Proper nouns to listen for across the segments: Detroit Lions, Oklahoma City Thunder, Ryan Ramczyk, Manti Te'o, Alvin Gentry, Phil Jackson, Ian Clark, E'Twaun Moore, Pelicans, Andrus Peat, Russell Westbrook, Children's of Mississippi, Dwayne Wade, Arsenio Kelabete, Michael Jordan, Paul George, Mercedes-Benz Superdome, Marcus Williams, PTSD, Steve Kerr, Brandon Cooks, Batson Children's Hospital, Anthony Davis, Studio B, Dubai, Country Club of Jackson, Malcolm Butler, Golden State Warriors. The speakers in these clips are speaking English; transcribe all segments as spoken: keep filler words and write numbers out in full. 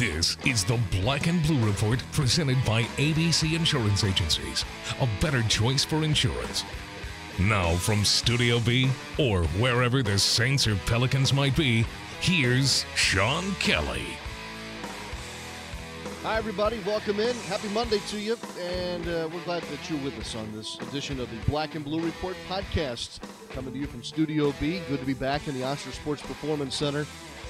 This is the Black and Blue Report, presented by A B C Insurance Agencies, a better choice for insurance. Now from Studio B, or wherever the Saints or Pelicans might be, here's Sean Kelly. Hi, everybody. Welcome in. Happy Monday to you, and uh, we're glad that you're with us on this edition of the Black and Blue Report podcast, coming to you from Studio B. Good to be back in the Oxford Sports Performance Center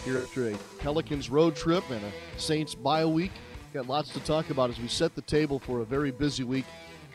here after a Pelicans road trip and a Saints bye week. Got lots to talk about as we set the table for a very busy week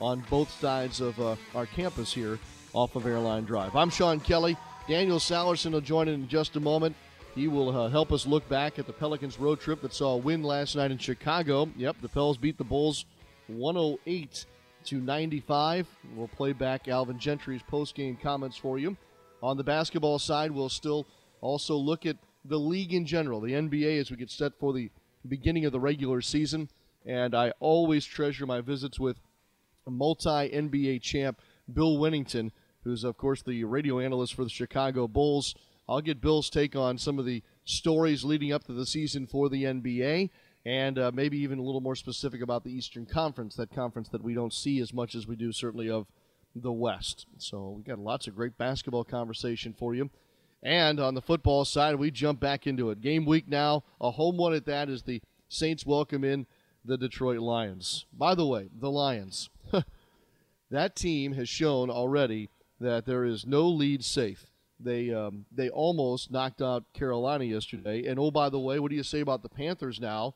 on both sides of uh, our campus here off of Airline Drive. I'm Sean Kelly. Daniel Sallerson will join in, in just a moment. He will uh, help us look back at the Pelicans road trip that saw a win last night in Chicago. Yep, the Pels beat the Bulls one oh eight to ninety-five. We'll play back Alvin Gentry's postgame comments for you. On the basketball side, we'll still also look at the league in general, the N B A, as we get set for the beginning of the regular season. And I always treasure my visits with multi-N B A champ Bill Wennington, who's, of course, the radio analyst for the Chicago Bulls. I'll get Bill's take on some of the stories leading up to the season for the N B A, and uh, maybe even a little more specific about the Eastern Conference, that conference that we don't see as much as we do certainly of the West. So we've got lots of great basketball conversation for you. And on the football side, we jump back into it. Game week now, a home one at that, as the Saints welcome in the Detroit Lions. By the way, the Lions. That team has shown already that there is no lead safe. They um, they almost knocked out Carolina yesterday. And, oh, by the way, what do you say about the Panthers now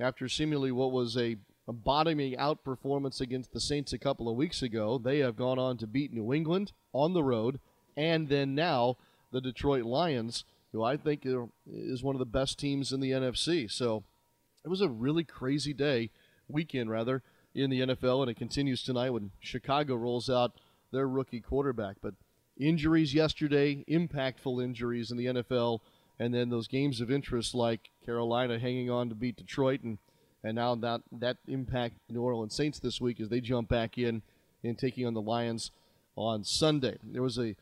after seemingly what was a, a bottoming out performance against the Saints a couple of weeks ago? They have gone on to beat New England on the road, and then now the Detroit Lions, who I think are, is one of the best teams in the N F C. So it was a really crazy day, weekend rather, in the N F L, and it continues tonight when Chicago rolls out their rookie quarterback. But injuries yesterday, impactful injuries in the N F L, and then those games of interest like Carolina hanging on to beat Detroit, and, and now that, that impact New Orleans Saints this week as they jump back in and taking on the Lions on Sunday. There was a,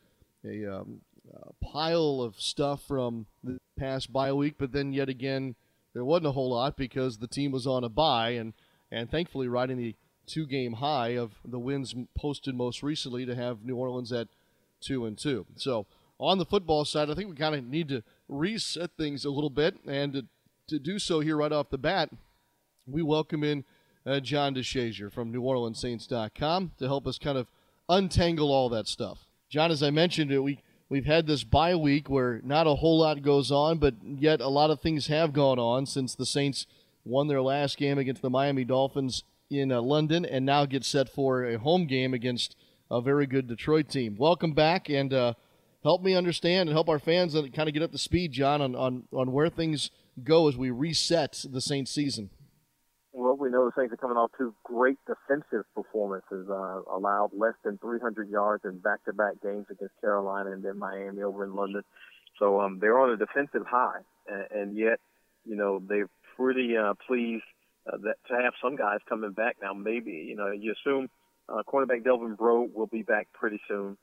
a, um, a pile of stuff from the past bye week, but then yet again there wasn't a whole lot because the team was on a bye, and, and thankfully riding the two-game high of the wins posted most recently to have New Orleans at two and two. So on the football side, I think we kind of need to reset things a little bit, and to, to do so here right off the bat, we welcome in uh, John DeShazier from New Orleans Saints dot com to help us kind of untangle all that stuff. John, as I mentioned, we we've had this bye week where not a whole lot goes on, but yet a lot of things have gone on since the Saints won their last game against the Miami Dolphins in uh, London, and now get set for a home game against a very good Detroit team. Welcome back, and uh, help me understand and help our fans kind of get up to speed, John, on, on, on where things go as we reset the Saints season. Well, we know the Saints are coming off two great defensive performances, uh, allowed less than three hundred yards in back-to-back games against Carolina and then Miami over in London. So um, they're on a defensive high, and, and yet, you know, they're pretty uh, pleased uh, that to have some guys coming back now. Maybe, you know, you assume Uh, cornerback Delvin Breaux will be back pretty soon.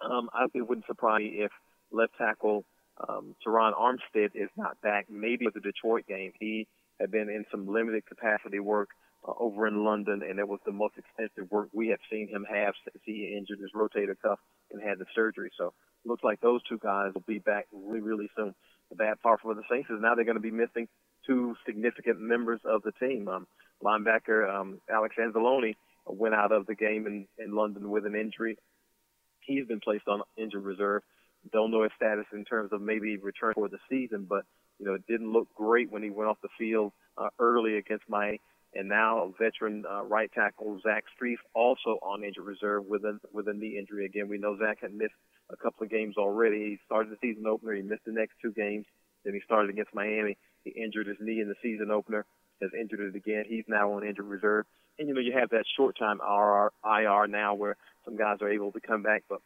Um, I, it wouldn't surprise me if left tackle um, Teron Armstead is not back, maybe with the Detroit game. He had been in some limited capacity work uh, over in London, and it was the most extensive work we have seen him have since he injured his rotator cuff and had the surgery. So it looks like those two guys will be back really, really soon. The bad part for the Saints is now they're going to be missing two significant members of the team. Um, linebacker um, Alex Anzalone went out of the game in, in London with an injury. He's been placed on injured reserve. Don't know his status in terms of maybe return for the season, but, you know, it didn't look great when he went off the field uh, early against Miami. And now veteran uh, right tackle Zach Strief also on injured reserve with a, with a knee injury. Again, we know Zach had missed a couple of games already. He started the season opener. He missed the next two games. Then he started against Miami. He injured his knee in the season opener, has injured it again. He's now on injured reserve. And, you know, you have that short-time I R now where some guys are able to come back, but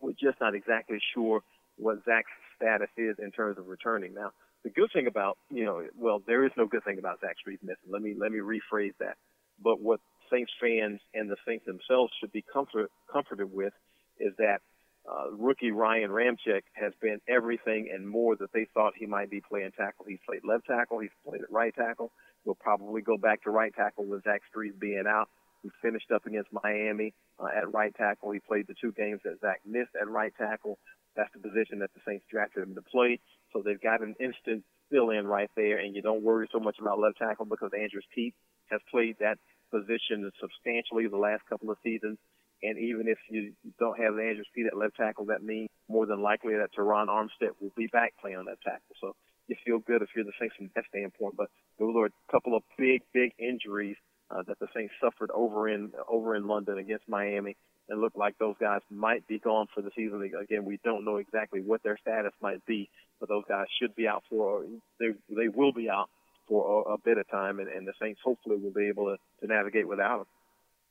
we're just not exactly sure what Zach's status is in terms of returning. Now, the good thing about, you know, well, there is no good thing about Zach Strief missing. Let me, let me rephrase that. But what Saints fans and the Saints themselves should be comfort, comforted with is that Uh, rookie Ryan Ramczyk has been everything and more that they thought he might be playing tackle. He's played left tackle. He's played at right tackle. He'll probably go back to right tackle with Zach Strief being out. He finished up against Miami uh, at right tackle. He played the two games that Zach missed at right tackle. That's the position that the Saints drafted him to play. So they've got an instant fill-in right there, and you don't worry so much about left tackle because Andrus Peat has played that position substantially the last couple of seasons. And even if you don't have Andrus Peat at left tackle, that means more than likely that Teron Armstead will be back playing on that tackle. So you feel good if you're the Saints from that standpoint. But those are a couple of big, big injuries uh, that the Saints suffered over in over in London against Miami. And look like those guys might be gone for the season. Again, we don't know exactly what their status might be, but those guys should be out for, or they they will be out for a, a bit of time, and, and the Saints hopefully will be able to, to navigate without them.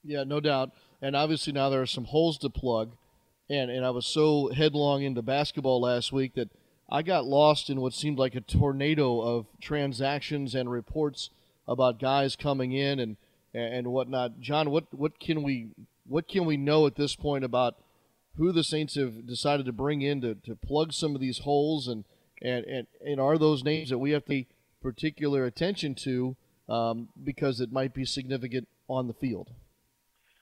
Yeah, no doubt. And obviously now there are some holes to plug. And, and I was so headlong into basketball last week that I got lost in what seemed like a tornado of transactions and reports about guys coming in and, and whatnot. John, what, what can we what can we know at this point about who the Saints have decided to bring in to, to plug some of these holes, and, and, and, and are those names that we have to pay particular attention to um, because it might be significant on the field?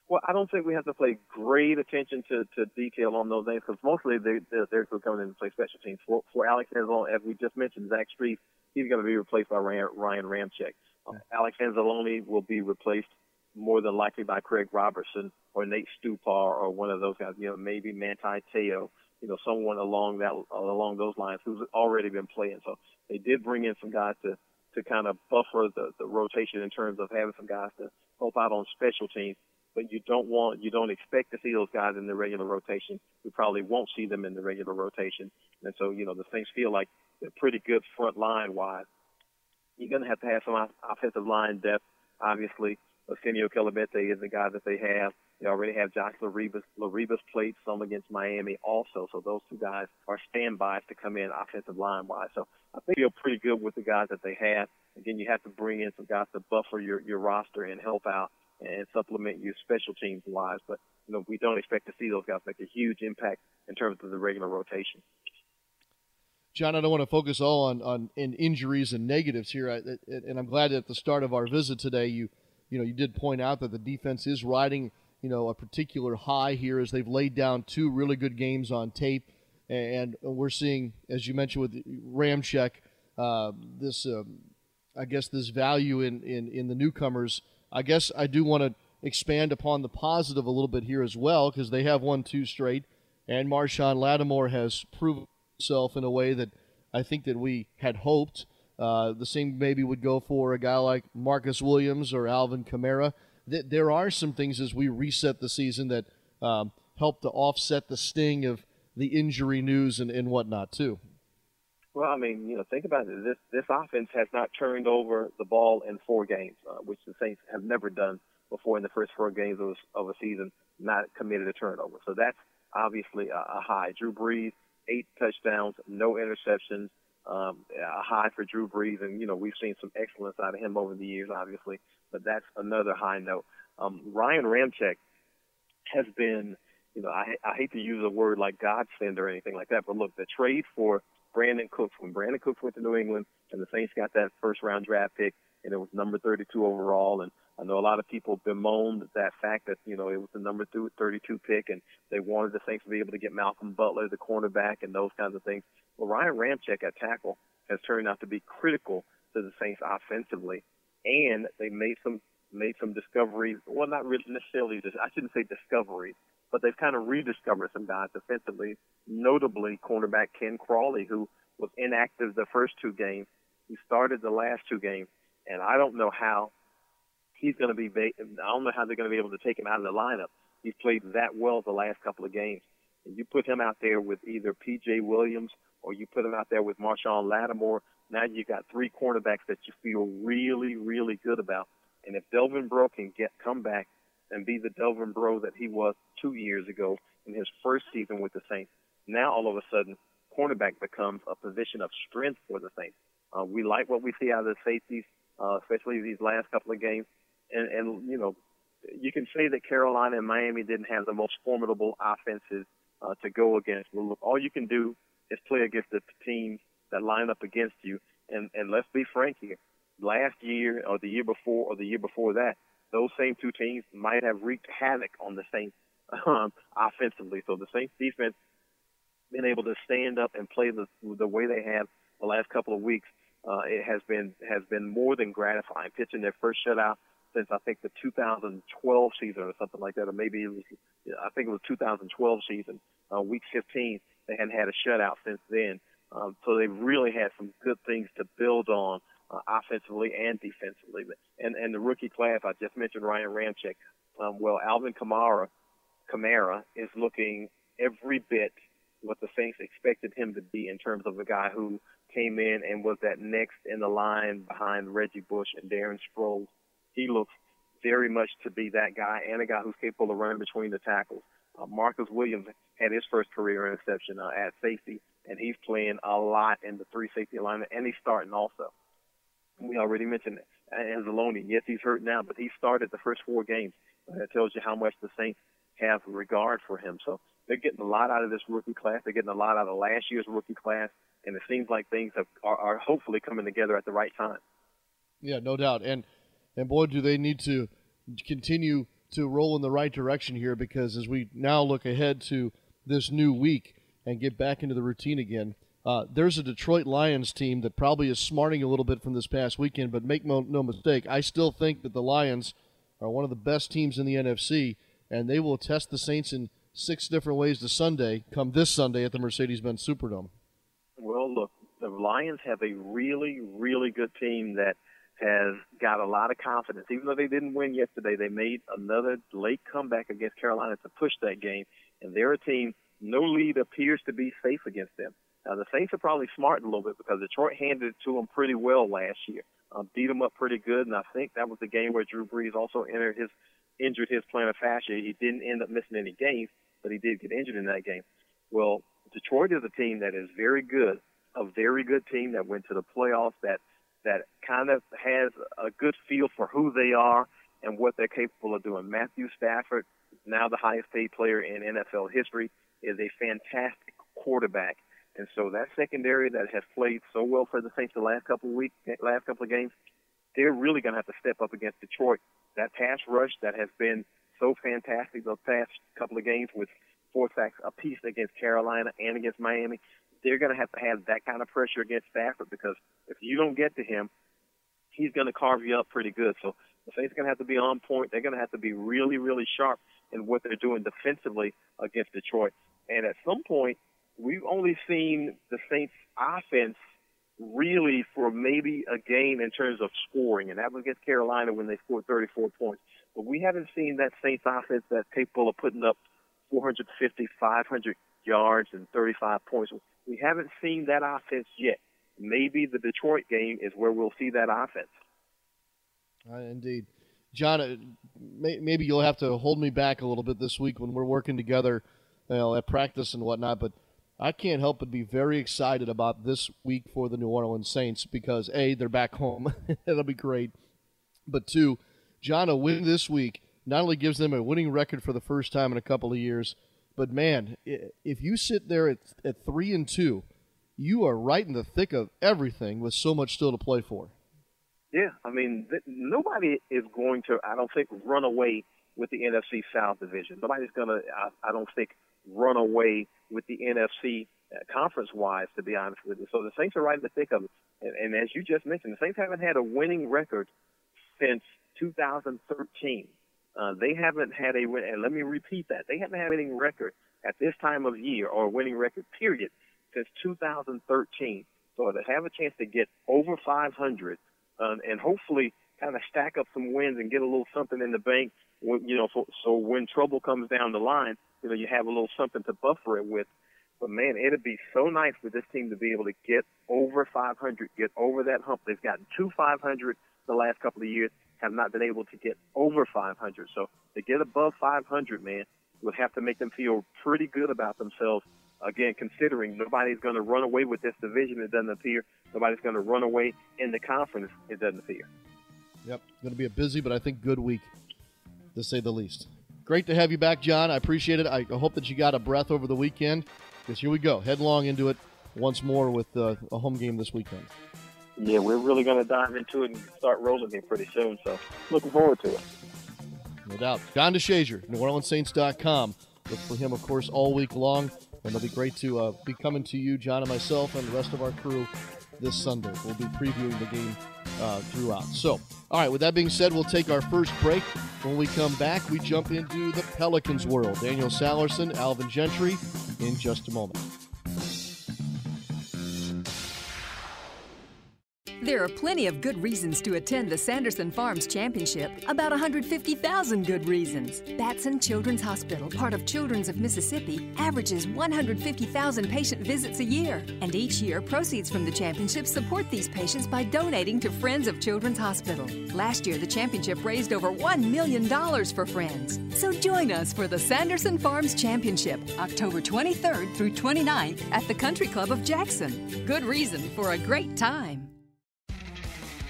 Well, I don't think we have to pay great attention to, to detail on those names because mostly they're, they're, they're coming in to play special teams. For, for Alex Anzalone, as we just mentioned, Zach Strief, he's going to be replaced by Ryan, Ryan Ramczyk. Uh, Alex Anzalone will be replaced more than likely by Craig Robertson or Nate Stupar or one of those guys, you know, maybe Manti Te'o, you know, someone along that along those lines who's already been playing. So they did bring in some guys to, to kind of buffer the, the rotation in terms of having some guys to help out on special teams. But you don't want, you don't expect to see those guys in the regular rotation. You probably won't see them in the regular rotation. And so, you know, the Saints feel like they're pretty good front line wise. You're going to have to have some offensive line depth, obviously. Arsenio Kelabete is the guy that they have. They already have Josh Laribas. Laribas played some against Miami also, so those two guys are standbys to come in offensive line-wise. So I think they feel pretty good with the guys that they have. Again, you have to bring in some guys to buffer your, your roster and help out and supplement your special teams-wise. But, you know, we don't expect to see those guys make a huge impact in terms of the regular rotation. John, I don't want to focus all on, on in injuries and negatives here, I, and I'm glad that at the start of our visit today you – You know, you did point out that the defense is riding, you know, a particular high here as they've laid down two really good games on tape. And we're seeing, as you mentioned with Ramczyk, uh, this, um, I guess, this value in, in, in the newcomers. I guess I do want to expand upon the positive a little bit here as well because they have won two straight. And Marshon Lattimore has proven himself in a way that I think that we had hoped. Uh, the same maybe would go for a guy like Marcus Williams or Alvin Kamara. Th- there are some things as we reset the season that um, help to offset the sting of the injury news and, and whatnot too. Well, I mean, you know, think about it. This this offense has not turned over the ball in four games, uh, which the Saints have never done before in the first four games of, of a season, not committed a turnover. So that's obviously a, a high. Drew Brees, eight touchdowns, no interceptions. Um, a high for Drew Brees, and, you know, we've seen some excellence out of him over the years, obviously, but that's another high note. Um, Ryan Ramczyk has been, you know, I, I hate to use a word like godsend or anything like that, but look, the trade for Brandon Cooks, when Brandon Cooks went to New England and the Saints got that first-round draft pick, and it was number thirty-two overall, and I know a lot of people bemoaned that fact that, you know, it was the number thirty-two pick, and they wanted the Saints to be able to get Malcolm Butler, the cornerback, and those kinds of things. Well, Ryan Ramczyk at tackle has turned out to be critical to the Saints offensively, and they made some made some discoveries. Well, not really necessarily, just, I shouldn't say discoveries, but they've kind of rediscovered some guys defensively, notably cornerback Ken Crawley, who was inactive the first two games. He started the last two games, and I don't know how he's going to be. I don't know how they're going to be able to take him out of the lineup. He's played that well the last couple of games. And you put him out there with either P J Williams or you put him out there with Marshon Lattimore, now you've got three cornerbacks that you feel really, really good about. And if Delvin Breaux can get come back and be the Delvin Breaux that he was two years ago in his first season with the Saints, now all of a sudden cornerback becomes a position of strength for the Saints. Uh, we like what we see out of the safeties, uh, especially these last couple of games. And, and, you know, you can say that Carolina and Miami didn't have the most formidable offenses uh, to go against. Well, look, all you can do is play against the teams that line up against you. And, and let's be frank here. Last year or the year before or the year before that, those same two teams might have wreaked havoc on the Saints um, offensively. So the Saints defense been able to stand up and play the the way they have the last couple of weeks, uh, it has been has been more than gratifying. Pitching their first shutout since I think the two thousand twelve season or something like that, or maybe it was, I think it was two thousand twelve season, uh, week fifteen. They hadn't had a shutout since then, um, so they've really had some good things to build on. Uh, offensively and defensively. And and the rookie class, I just mentioned Ryan Ramczyk. Um, well, Alvin Kamara, Kamara is looking every bit what the Saints expected him to be in terms of a guy who came in and was that next in the line behind Reggie Bush and Darren Sproles. He looks very much to be that guy and a guy who's capable of running between the tackles. Uh, Marcus Williams had his first career interception uh, at safety, and he's playing a lot in the three safety alignment, and he's starting also. We already mentioned Anzalone. Yes, he's hurt now, but he started the first four games. That tells you how much the Saints have regard for him. So they're getting a lot out of this rookie class. They're getting a lot out of last year's rookie class, and it seems like things have, are, are hopefully coming together at the right time. Yeah, no doubt. And, and boy, do they need to continue to roll in the right direction here, because as we now look ahead to this new week and get back into the routine again, Uh, there's a Detroit Lions team that probably is smarting a little bit from this past weekend, but make mo- no mistake, I still think that the Lions are one of the best teams in the N F C, and they will test the Saints in six different ways to Sunday, come this Sunday at the Mercedes-Benz Superdome. Well, look, the Lions have a really, really good team that has got a lot of confidence. Even though they didn't win yesterday, they made another late comeback against Carolina to push that game, and they're a team, no lead appears to be safe against them. Uh, the Saints are probably smart a little bit because Detroit handed it to them pretty well last year, um, beat them up pretty good, and I think that was the game where Drew Brees also entered his, injured his plantar fascia. He didn't end up missing any games, but he did get injured in that game. Well, Detroit is a team that is very good, a very good team that went to the playoffs, that that kind of has a good feel for who they are and what they're capable of doing. Matthew Stafford, now the highest-paid player in N F L history, is a fantastic quarterback. And so that secondary that has played so well for the Saints the last couple of weeks, last couple of games, they're really going to have to step up against Detroit. That pass rush that has been so fantastic the past couple of games with four sacks apiece against Carolina and against Miami, they're going to have to have that kind of pressure against Stafford, because if you don't get to him, he's going to carve you up pretty good. So the Saints are going to have to be on point. They're going to have to be really, really sharp in what they're doing defensively against Detroit. And at some point, we've only seen the Saints' offense really for maybe a game in terms of scoring, and that was against Carolina when they scored thirty-four points. But we haven't seen that Saints offense that's capable of putting up four fifty, five hundred yards and thirty-five points. We haven't seen that offense yet. Maybe the Detroit game is where we'll see that offense. Uh, indeed. John, may, maybe you'll have to hold me back a little bit this week when we're working together, you know, at practice and whatnot, but I can't help but be very excited about this week for the New Orleans Saints because, A, they're back home. That'll be great. But, two, John, a win this week not only gives them a winning record for the first time in a couple of years, but, man, if you sit there at, at three and two, you are right in the thick of everything with so much still to play for. Yeah, I mean, th- nobody is going to, I don't think, run away with the N F C South division. Nobody's going to, I don't think, run away with the N F C uh, conference-wise, to be honest with you. So the Saints are right in the thick of it. And, and as you just mentioned, the Saints haven't had a winning record since two thousand thirteen. Uh, they haven't had a win, and let me repeat that. They haven't had a winning record at this time of year or a winning record, period, since two thousand thirteen. So to have a chance to get over five hundred um, and hopefully kind of stack up some wins and get a little something in the bank, you know, so, so when trouble comes down the line, you know, you have a little something to buffer it with. But, man, it would be so nice for this team to be able to get over five hundred, get over that hump. They've gotten to five hundred the last couple of years, have not been able to get over five hundred. So to get above five hundred, man, would have to make them feel pretty good about themselves. Again, considering nobody's going to run away with this division, it doesn't appear. Nobody's going to run away in the conference, it doesn't appear. Yep, going to be a busy but I think good week, to say the least. Great to have you back, John. I appreciate it. I hope that you got a breath over the weekend, because here we go, headlong into it once more with uh, a home game this weekend. Yeah, we're really going to dive into it and start rolling here pretty soon, so looking forward to it. No doubt. John DeShazier, New Orleans Saints dot com. Look for him, of course, all week long, and it'll be great to uh, be coming to you, John and myself, and the rest of our crew this Sunday. We'll be previewing the game uh, throughout. So, all right, with that being said, we'll take our first break. When we come back, we jump into the Pelicans world. Daniel Sallerson, Alvin Gentry, in just a moment. There are plenty of good reasons to attend the Sanderson Farms Championship. About one hundred fifty thousand good reasons. Batson Children's Hospital, part of Children's of Mississippi, averages one hundred fifty thousand patient visits a year. And each year, proceeds from the championship support these patients by donating to Friends of Children's Hospital. Last year, the championship raised over one million dollars for Friends. So join us for the Sanderson Farms Championship, October twenty-third through twenty-ninth at the Country Club of Jackson. Good reason for a great time.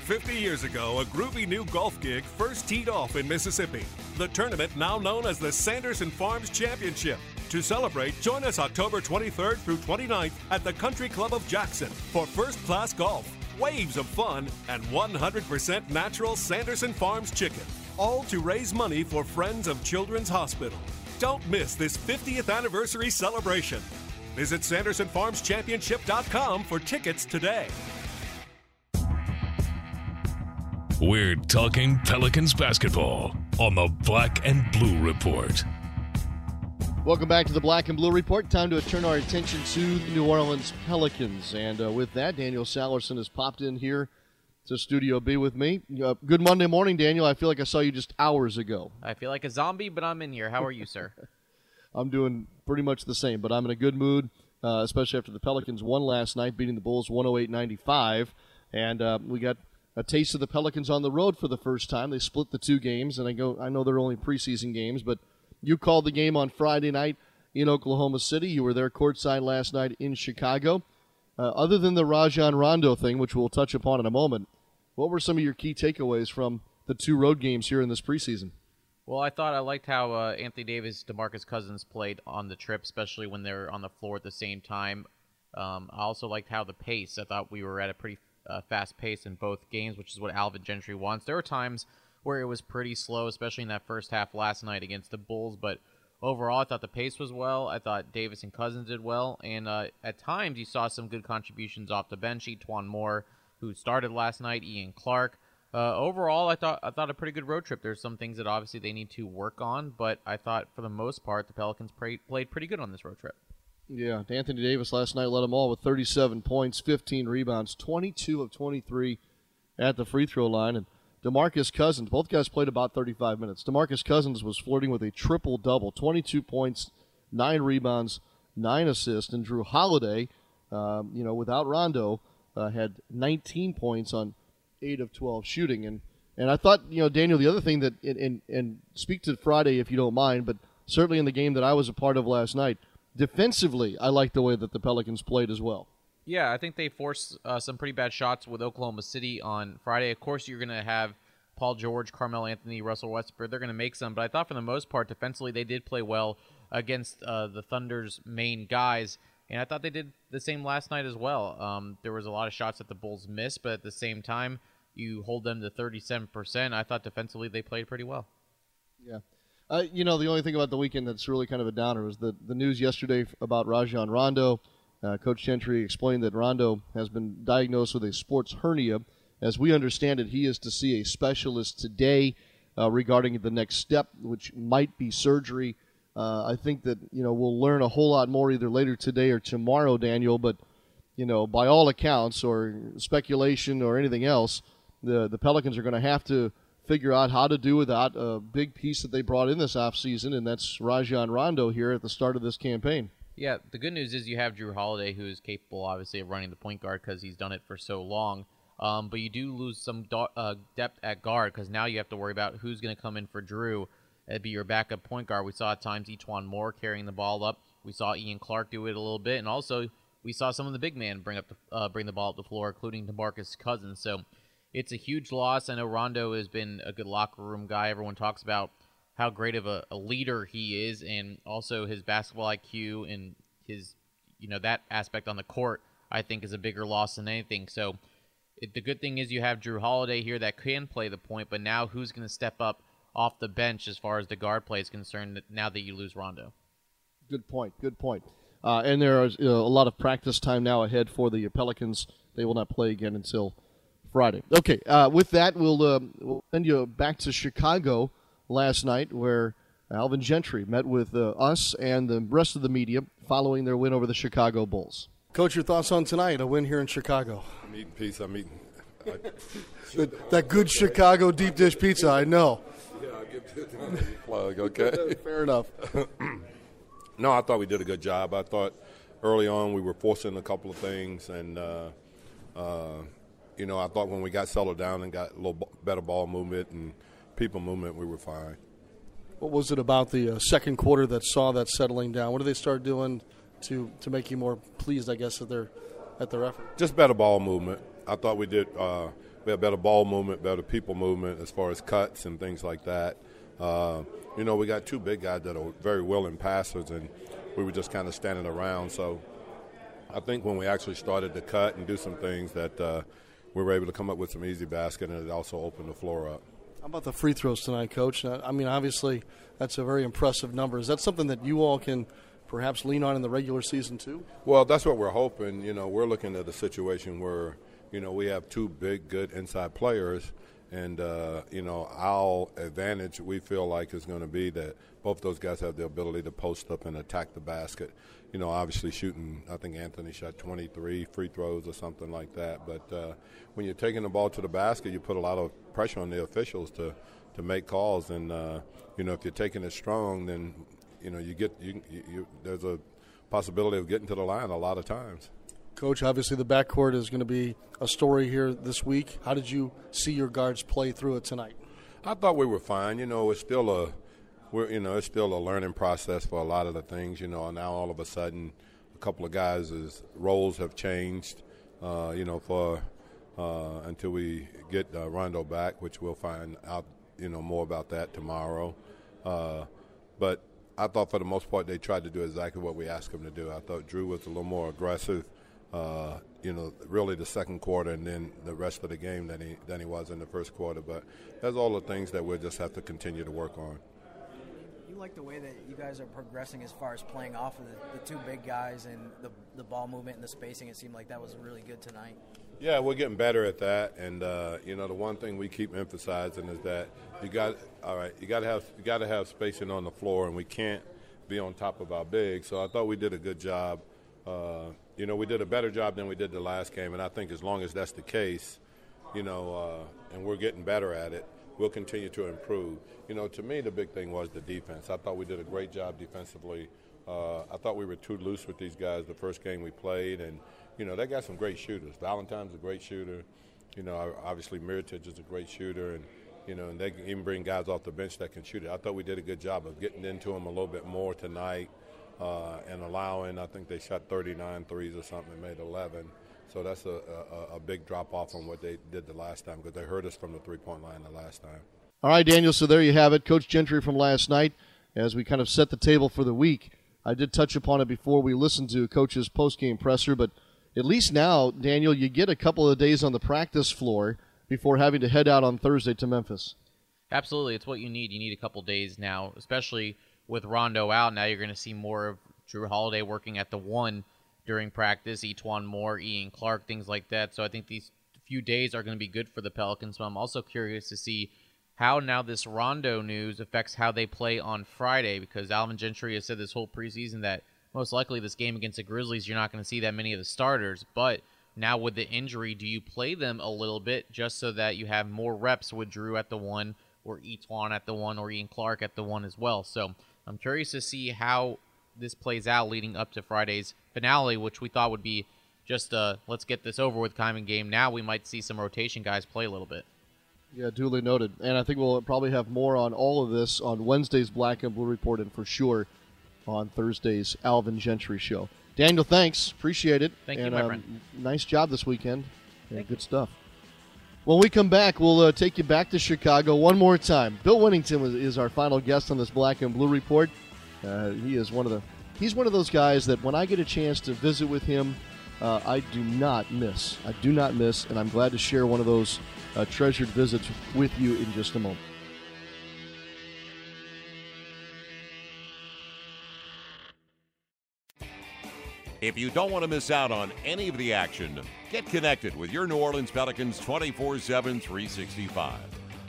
fifty years ago, a groovy new golf gig first teed off in Mississippi. The tournament now known as the Sanderson Farms Championship. To celebrate, join us October twenty-third through twenty-ninth at the Country Club of Jackson for first-class golf, waves of fun, and one hundred percent natural Sanderson Farms chicken. All to raise money for Friends of Children's Hospital. Don't miss this fiftieth anniversary celebration. Visit Sanderson Farms Championship dot com for tickets today. We're talking Pelicans basketball on the Black and Blue Report. Welcome back to the Black and Blue Report. Time to turn our attention to the New Orleans Pelicans. And uh, with that, Daniel Sallerson has popped in here to Studio B with me. Uh, good Monday morning, Daniel. I feel like I saw you just hours ago. I feel like a zombie, but I'm in here. How are you, sir? I'm doing pretty much the same, but I'm in a good mood, uh, especially after the Pelicans won last night, beating the Bulls one oh eight ninety-five. And uh, we got a taste of the Pelicans on the road for the first time. They split the two games, and I go. I know they're only preseason games, but you called the game on Friday night in Oklahoma City. You were there courtside last night in Chicago. Uh, other than the Rajon Rondo thing, which we'll touch upon in a moment, what were some of your key takeaways from the two road games here in this preseason? Well, I thought I liked how uh, Anthony Davis, DeMarcus Cousins played on the trip, especially when they were on the floor at the same time. Um, I also liked how the pace. I thought we were at a pretty Uh, fast pace in both games, which is what Alvin Gentry wants. There were times where it was pretty slow, especially in that first half last night against the Bulls, but overall I thought the pace was well. I thought Davis and Cousins did well, and uh, at times you saw some good contributions off the bench. E'Twaun Moore, who started last night, Ian Clark. Uh, overall, I thought I thought a pretty good road trip. There's some things that obviously they need to work on, but I thought for the most part the Pelicans pray- played pretty good on this road trip. Yeah, Anthony Davis last night led them all with thirty-seven points, fifteen rebounds, twenty-two of twenty-three at the free throw line. And DeMarcus Cousins, both guys played about thirty-five minutes. DeMarcus Cousins was flirting with a triple-double, twenty-two points, nine rebounds, nine assists. And Jrue Holiday, um, you know, without Rondo, uh, had nineteen points on eight of twelve shooting. And and I thought, you know, Daniel, the other thing that, and, and speak to Friday if you don't mind, but certainly in the game that I was a part of last night, defensively, I like the way that the Pelicans played as well. Yeah, I think they forced uh, some pretty bad shots with Oklahoma City on Friday. Of course, you're going to have Paul George, Carmelo Anthony, Russell Westbrook. They're going to make some, but I thought for the most part, defensively, they did play well against uh, the Thunder's main guys, and I thought they did the same last night as well. Um, there was a lot of shots that the Bulls missed, but at the same time, you hold them to thirty-seven percent. I thought defensively they played pretty well. Yeah. Uh, you know, the only thing about the weekend that's really kind of a downer was the, the news yesterday about Rajon Rondo. Uh, Coach Gentry explained that Rondo has been diagnosed with a sports hernia. As we understand it, he is to see a specialist today uh, regarding the next step, which might be surgery. Uh, I think that, you know, we'll learn a whole lot more either later today or tomorrow, Daniel. But, you know, by all accounts or speculation or anything else, the, the Pelicans are going to have to figure out how to do without a big piece that they brought in this offseason, and that's Rajon Rondo here at the start of this campaign. Yeah, the good news is you have Jrue Holiday, who is capable, obviously, of running the point guard because he's done it for so long. Um, but you do lose some do- uh, depth at guard because now you have to worry about who's going to come in for Drew. It'd be your backup point guard. We saw at times E'Twaun Moore carrying the ball up. We saw Ian Clark do it a little bit, and also we saw some of the big men bring up the, uh, bring the ball up the floor, including DeMarcus Cousins. So it's a huge loss. I know Rondo has been a good locker room guy. Everyone talks about how great of a, a leader he is, and also his basketball I Q and his, you know, that aspect on the court, I think, is a bigger loss than anything. So it, the good thing is you have Jrue Holiday here that can play the point, but now who's going to step up off the bench as far as the guard play is concerned now that you lose Rondo? Good point, good point. Uh, and there is uh, a lot of practice time now ahead for the Pelicans. They will not play again until Friday. Okay, uh, with that, we'll, uh, we'll send you back to Chicago last night, where Alvin Gentry met with uh, us and the rest of the media following their win over the Chicago Bulls. Coach, your thoughts on tonight, a win here in Chicago? I'm eating pizza. I'm eating I, that, that good Chicago deep dish pizza, I know. Yeah, I'll give it another plug, okay? Fair enough. No, I thought we did a good job. I thought early on we were forcing a couple of things, and uh, uh, you know, I thought when we got settled down and got a little b- better ball movement and people movement, we were fine. What was it about the uh, second quarter that saw that settling down? What did they start doing to to make you more pleased, I guess, at their at their effort? Just better ball movement. I thought we did. Uh, we had better ball movement, better people movement as far as cuts and things like that. Uh, you know, we got two big guys that are very willing passers, and we were just kind of standing around. So I think when we actually started to cut and do some things that uh, we were able to come up with some easy basket, and it also opened the floor up. How about the free throws tonight, Coach? I mean, obviously that's a very impressive number. Is that something that you all can perhaps lean on in the regular season too? Well, that's what we're hoping. You know, we're looking at a situation where, you know, we have two big, good inside players. And, uh, you know, our advantage, we feel like, is going to be that both those guys have the ability to post up and attack the basket. You know, obviously shooting, I think Anthony shot twenty-three free throws or something like that. But uh, when you're taking the ball to the basket, you put a lot of pressure on the officials to, to make calls. And, uh, you know, if you're taking it strong, then, you know, you get you, you, you there's a possibility of getting to the line a lot of times. Coach, obviously the backcourt is going to be a story here this week. How did you see your guards play through it tonight? I thought we were fine. You know, it's still a, we're you know, it's still a learning process for a lot of the things. You know, now all of a sudden, a couple of guys' roles have changed. Uh, you know, for uh, until we get uh, Rondo back, which we'll find out, you know, more about that tomorrow. Uh, but I thought for the most part they tried to do exactly what we asked them to do. I thought Jrue was a little more aggressive. Uh, you know, really the second quarter and then the rest of the game than he than he was in the first quarter. But that's all the things that we'll just have to continue to work on. You like the way that you guys are progressing as far as playing off of the, the two big guys and the the ball movement and the spacing. It seemed like that was really good tonight. Yeah, we're getting better at that. And uh, you know, the one thing we keep emphasizing is that you got all right. You got to have you got to have spacing on the floor, and we can't be on top of our big. So I thought we did a good job. Uh, you know, we did a better job than we did the last game, and I think as long as that's the case, you know, uh, and we're getting better at it, we'll continue to improve. You know, to me, the big thing was the defense. I thought we did a great job defensively. Uh, I thought we were too loose with these guys the first game we played, and, you know, they got some great shooters. Valentine's a great shooter. You know, obviously Miritich is a great shooter, and, you know, and they can even bring guys off the bench that can shoot it. I thought we did a good job of getting into them a little bit more tonight. Uh, and allowing, I think they shot thirty-nine threes or something and made eleven. So that's a, a, a big drop-off on what they did the last time because they hurt us from the three-point line the last time. All right, Daniel, so there you have it. Coach Gentry from last night, as we kind of set the table for the week. I did touch upon it before we listened to Coach's post-game presser, but at least now, Daniel, you get a couple of days on the practice floor before having to head out on Thursday to Memphis. Absolutely. It's what you need. You need a couple days now, especially – with Rondo out, now you're going to see more of Jrue Holiday working at the one during practice, E'Twaun Moore, Ian Clark, things like that. So I think these few days are going to be good for the Pelicans, but I'm also curious to see how now this Rondo news affects how they play on Friday, because Alvin Gentry has said this whole preseason that most likely this game against the Grizzlies, you're not going to see that many of the starters. But now with the injury, do you play them a little bit just so that you have more reps with Jrue at the one or E'Twaun at the one or Ian Clark at the one as well? So I'm curious to see how this plays out leading up to Friday's finale, which we thought would be just a let's get this over with kind of game. Now we might see some rotation guys play a little bit. Yeah, duly noted. And I think we'll probably have more on all of this on Wednesday's Black and Blue Report and for sure on Thursday's Alvin Gentry Show. Daniel, thanks. Appreciate it. Thank and, you, my um, friend. Nice job this weekend. Yeah, good stuff. When we come back, we'll uh, take you back to Chicago one more time. Bill Wennington was, is our final guest on this Black and Blue Report. Uh, he is one of the he's one of those guys that when I get a chance to visit with him, uh, I do not miss. I do not miss, and I'm glad to share one of those uh, treasured visits with you in just a moment. If you don't want to miss out on any of the action, get connected with your New Orleans Pelicans twenty-four seven, three sixty-five.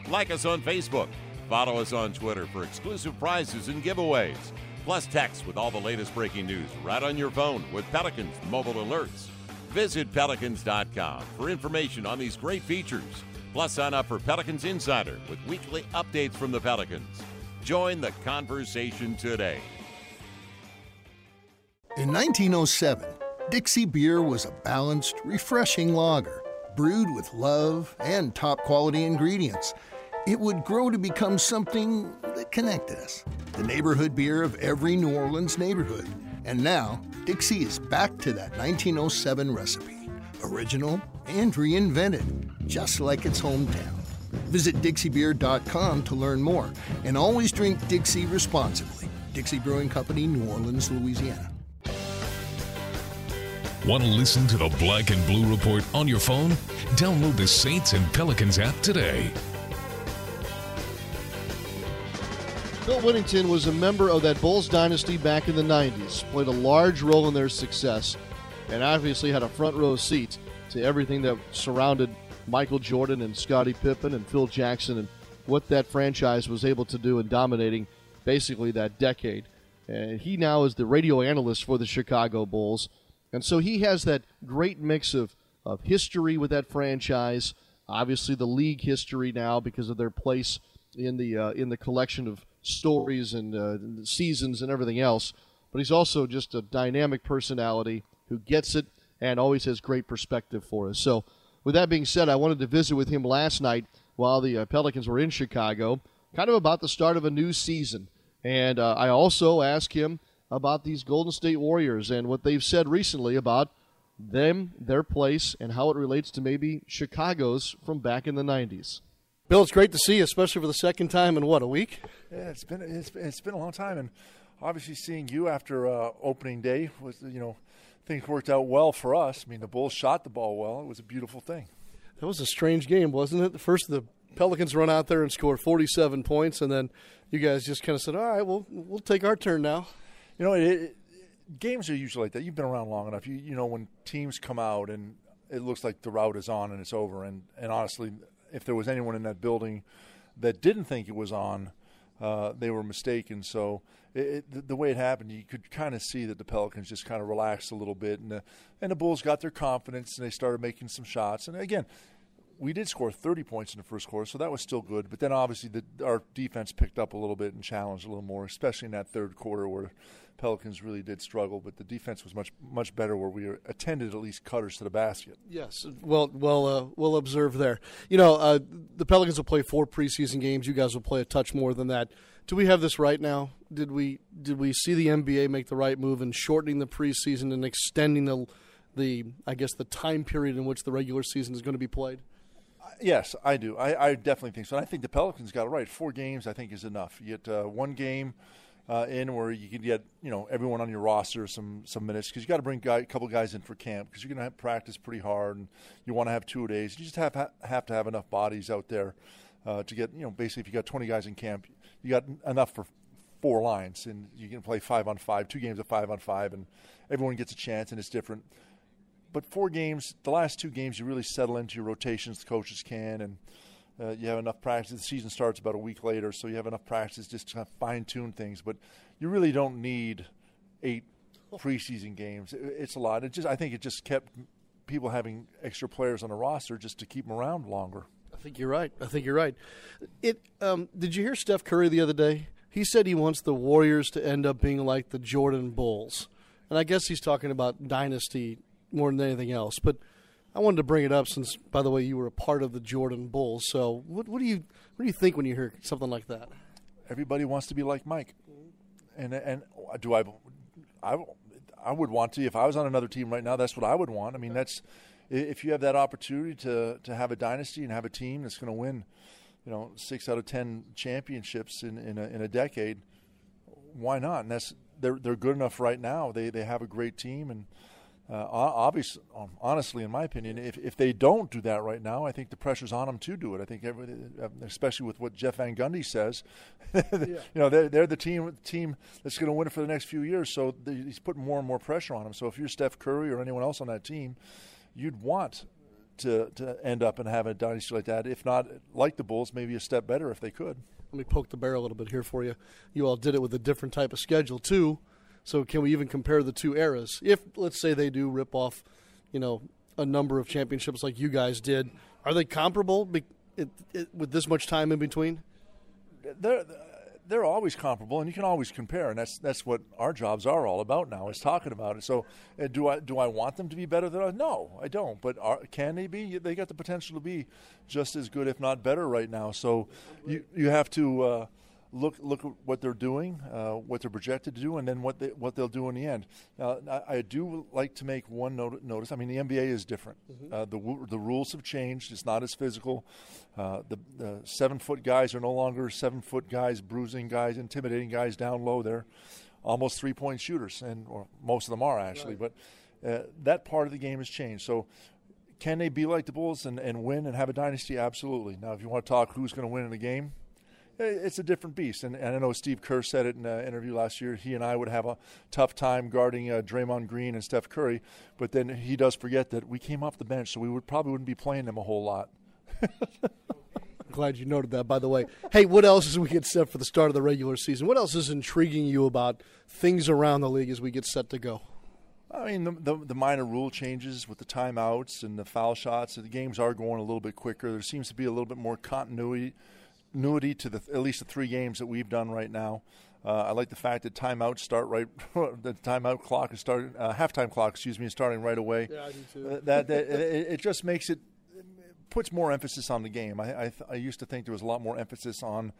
Like us on Facebook. Follow us on Twitter for exclusive prizes and giveaways. Plus text with all the latest breaking news right on your phone with Pelicans mobile alerts. Visit Pelicans dot com for information on these great features. Plus sign up for Pelicans Insider with weekly updates from the Pelicans. Join the conversation today. In nineteen oh seven, Dixie Beer was a balanced, refreshing lager, brewed with love and top-quality ingredients. It would grow to become something that connected us, the neighborhood beer of every New Orleans neighborhood. And now, Dixie is back to that nineteen oh seven recipe, original and reinvented, just like its hometown. Visit Dixie Beer dot com to learn more, and always drink Dixie responsibly. Dixie Brewing Company, New Orleans, Louisiana. Want to listen to the Black and Blue Report on your phone? Download the Saints and Pelicans app today. Bill Wennington was a member of that Bulls dynasty back in the nineties, played a large role in their success, and obviously had a front row seat to everything that surrounded Michael Jordan and Scottie Pippen and Phil Jackson and what that franchise was able to do in dominating basically that decade. And he now is the radio analyst for the Chicago Bulls. And so he has that great mix of, of history with that franchise, obviously the league history now because of their place in the uh, in the collection of stories and uh, seasons and everything else. But he's also just a dynamic personality who gets it and always has great perspective for us. So with that being said, I wanted to visit with him last night while the uh, Pelicans were in Chicago, kind of about the start of a new season. And uh, I also asked him about these Golden State Warriors and what they've said recently about them, their place, and how it relates to maybe Chicago's from back in the nineties. Bill, it's great to see you, especially for the second time in, what, a week? Yeah, it's been it's, it's been a long time, and obviously seeing you after uh, opening day was, you know, things worked out well for us. I mean, the Bulls shot the ball well. It was a beautiful thing. That was a strange game, wasn't it? The first of the Pelicans run out there and score forty-seven points, and then you guys just kind of said, all right, well, we'll take our turn now. You know, it, it, games are usually like that. You've been around long enough. You you know, when teams come out and it looks like the route is on and it's over. And, and honestly, if there was anyone in that building that didn't think it was on, uh, they were mistaken. So it, it, the way it happened, you could kind of see that the Pelicans just kind of relaxed a little bit. And the, and the Bulls got their confidence and they started making some shots. And, again, we did score thirty points in the first quarter, so that was still good. But then, obviously, the, our defense picked up a little bit and challenged a little more, especially in that third quarter where Pelicans really did struggle, but the defense was much much better where we attended at least cutters to the basket. Yes, well, well, uh, we'll observe there. You know, uh, the Pelicans will play four preseason games. You guys will play a touch more than that. Do we have this right now? Did we did we see the N B A make the right move in shortening the preseason and extending the the I guess the time period in which the regular season is going to be played? Yes, I do. I, I definitely think so. And I think the Pelicans got it right. Four games, I think, is enough. You get uh, one game. Uh, in where you can get, you know, everyone on your roster some, some minutes because you got to bring guy, a couple guys in for camp because you're going to have practice pretty hard and you want to have two days. You just have ha- have to have enough bodies out there uh, to get, you know, basically if you got twenty guys in camp, you got enough for four lines and you can play five on five, two games of five on five, and everyone gets a chance and it's different. But four games, the last two games, you really settle into your rotations. The coaches can and. Uh, you have enough practice. The season starts about a week later, so you have enough practice just to fine-tune things. But you really don't need eight preseason games. It's a lot. It just, I think it just kept people having extra players on the roster just to keep them around longer. I think you're right. I think you're right. It. Um, did you hear Steph Curry the other day? He said he wants the Warriors to end up being like the Jordan Bulls. And I guess he's talking about dynasty more than anything else. But I wanted to bring it up since, by the way, you were a part of the Jordan Bulls. So, what, what do you what do you think when you hear something like that? Everybody wants to be like Mike, and and do I? I, I would want to if I was on another team right now. That's what I would want. I mean, that's if you have that opportunity to to have a dynasty and have a team that's going to win, you know, six out of ten championships in in a, in a decade, why not? And that's they're they're good enough right now. They they have a great team, and uh, obviously, honestly, in my opinion, if if they don't do that right now, I think the pressure's on them to do it. I think everybody, especially with what Jeff Van Gundy says, yeah. you know, they're they're the team team that's going to win it for the next few years. So they, he's putting more and more pressure on them. So if you're Steph Curry or anyone else on that team, you'd want to, to end up and have a dynasty like that. If not, like the Bulls, maybe a step better if they could. Let me poke the bear a little bit here for you. You all did it with a different type of schedule, too. So can we even compare the two eras? If, let's say, they do rip off, you know, a number of championships like you guys did, are they comparable be- it, it, with this much time in between? They're, they're always comparable, and you can always compare, and that's that's what our jobs are all about now, is talking about it. So uh, do I do I want them to be better than us? No, I don't. But are, can they be? They got the potential to be just as good, if not better, right now. So you you have to uh, look look at what they're doing, uh, what they're projected to do, and then what they what they'll do in the end. Now, I, I do like to make one note, notice. I mean, the N B A is different. Mm-hmm. Uh, the the rules have changed. It's not as physical. Uh, the, the seven foot guys are no longer seven foot guys, bruising guys, intimidating guys down low. They're almost three point shooters, and or most of them are actually. Right. But uh, that part of the game has changed. So. Can they be like the Bulls and, and win and have a dynasty? Absolutely. Now, if you want to talk who's going to win in the game, it's a different beast. And, and I know Steve Kerr said it in an interview last year. He and I would have a tough time guarding uh, Draymond Green and Steph Curry, but then he does forget that we came off the bench, so we would probably wouldn't be playing them a whole lot. Glad you noted that, by the way. Hey, what else as we get set for the start of the regular season? What else is intriguing you about things around the league as we get set to go? I mean, the, the the minor rule changes with the timeouts and the foul shots. The games are going a little bit quicker. There seems to be a little bit more continuity, continuity to the at least the three games that we've done right now. Uh, I like the fact that timeouts start right. The timeout clock is starting. Uh, halftime clock, excuse me, is starting right away. Yeah, I do too. Uh, that that it, it just makes it, it puts more emphasis on the game. I I, th- I used to think there was a lot more emphasis on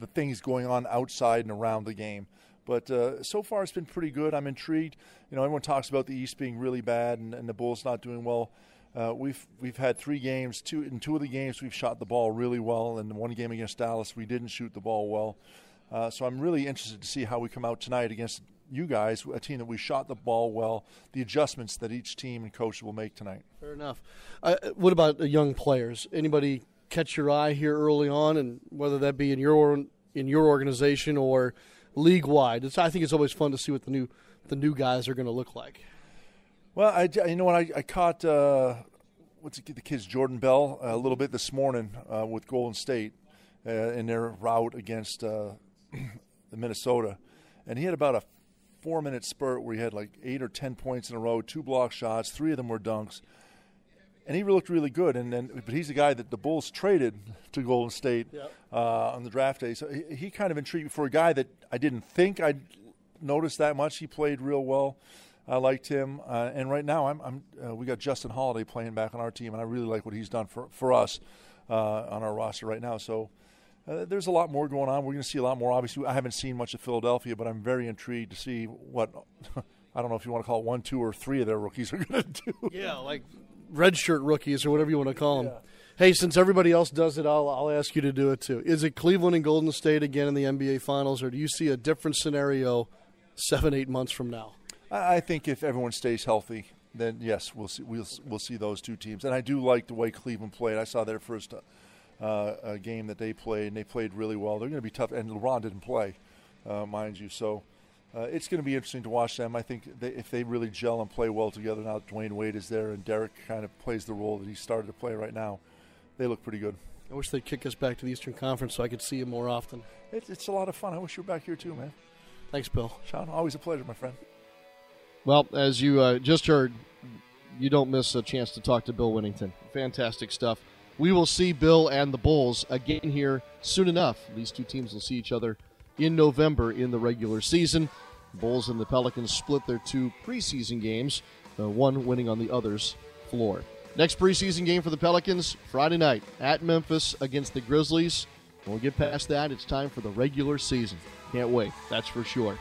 the things going on outside and around the game. But uh, so far it's been pretty good. I'm intrigued. You know, everyone talks about the East being really bad and, and the Bulls not doing well. Uh, we've we've had three games. Two in two of the games we've shot the ball really well, and one game against Dallas we didn't shoot the ball well. Uh, so I'm really interested to see how we come out tonight against you guys, a team that we shot the ball well. The adjustments that each team and coach will make tonight. Fair enough. Uh, what about young players? Anybody catch your eye here early on, and whether that be in your in your organization or league-wide? It's, I think it's always fun to see what the new the new guys are going to look like. Well, I, you know what? I, I caught uh, what's it, the kid's Jordan Bell a little bit this morning uh, with Golden State uh, in their rout against uh, the Minnesota. And he had about a four-minute spurt where he had like eight or ten points in a row, two block shots, three of them were dunks. And he looked really good, and, and but he's the guy that the Bulls traded to Golden State yep. uh, on the draft day. So he, he kind of intrigued me for a guy that I didn't think I'd notice that much. He played real well. I liked him. Uh, and right now I'm, I'm uh, we got Justin Holiday playing back on our team, and I really like what he's done for, for us uh, on our roster right now. So uh, there's a lot more going on. We're going to see a lot more. Obviously, I haven't seen much of Philadelphia, but I'm very intrigued to see what – I don't know if you want to call it one, two, or three of their rookies are going to do. Yeah, like – redshirt rookies or whatever you want to call them. Yeah. Hey, since everybody else does it, I'll, I'll ask you to do it too. Is it Cleveland and Golden State again in the N B A Finals, or do you see a different scenario seven, eight months from now? I think if everyone stays healthy, then yes, we'll see we'll, we'll see those two teams. And I do like the way Cleveland played. I saw their first uh, uh, game that they played, and they played really well. They're going to be tough, and LeBron didn't play, uh, mind you, so... Uh, it's going to be interesting to watch them. I think they, if they really gel and play well together now, Dwayne Wade is there and Derek kind of plays the role that he started to play right now. They look pretty good. I wish they'd kick us back to the Eastern Conference so I could see you more often. It, it's a lot of fun. I wish you were back here too, man. Thanks, Bill. Sean, always a pleasure, my friend. Well, as you uh, just heard, you don't miss a chance to talk to Bill Wennington. Fantastic stuff. We will see Bill and the Bulls again here soon enough. These two teams will see each other in November in the regular season. Bulls and the Pelicans split their two preseason games, the one winning on the other's floor. Next preseason game for the Pelicans, Friday night at Memphis against the Grizzlies. When we get past that, it's time for the regular season. Can't wait, that's for sure.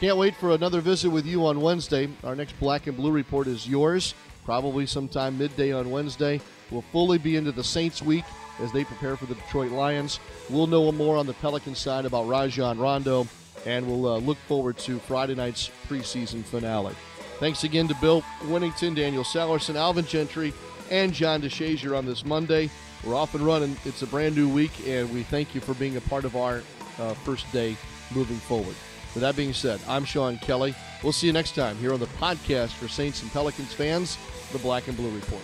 Can't wait for another visit with you on Wednesday. Our next Black and Blue Report is yours. probably sometime midday on Wednesday. We'll fully be into the Saints week as they prepare for the Detroit Lions. We'll know more on the Pelican side about Rajon Rondo, and we'll uh, look forward to Friday night's preseason finale. Thanks again to Bill Wennington, Daniel Sallerson, Alvin Gentry, and John DeShazier on this Monday. We're off and running. It's a brand new week, and we thank you for being a part of our uh, first day moving forward. With that being said, I'm Sean Kelly. We'll see you next time here on the podcast for Saints and Pelicans fans, the Black and Blue Report.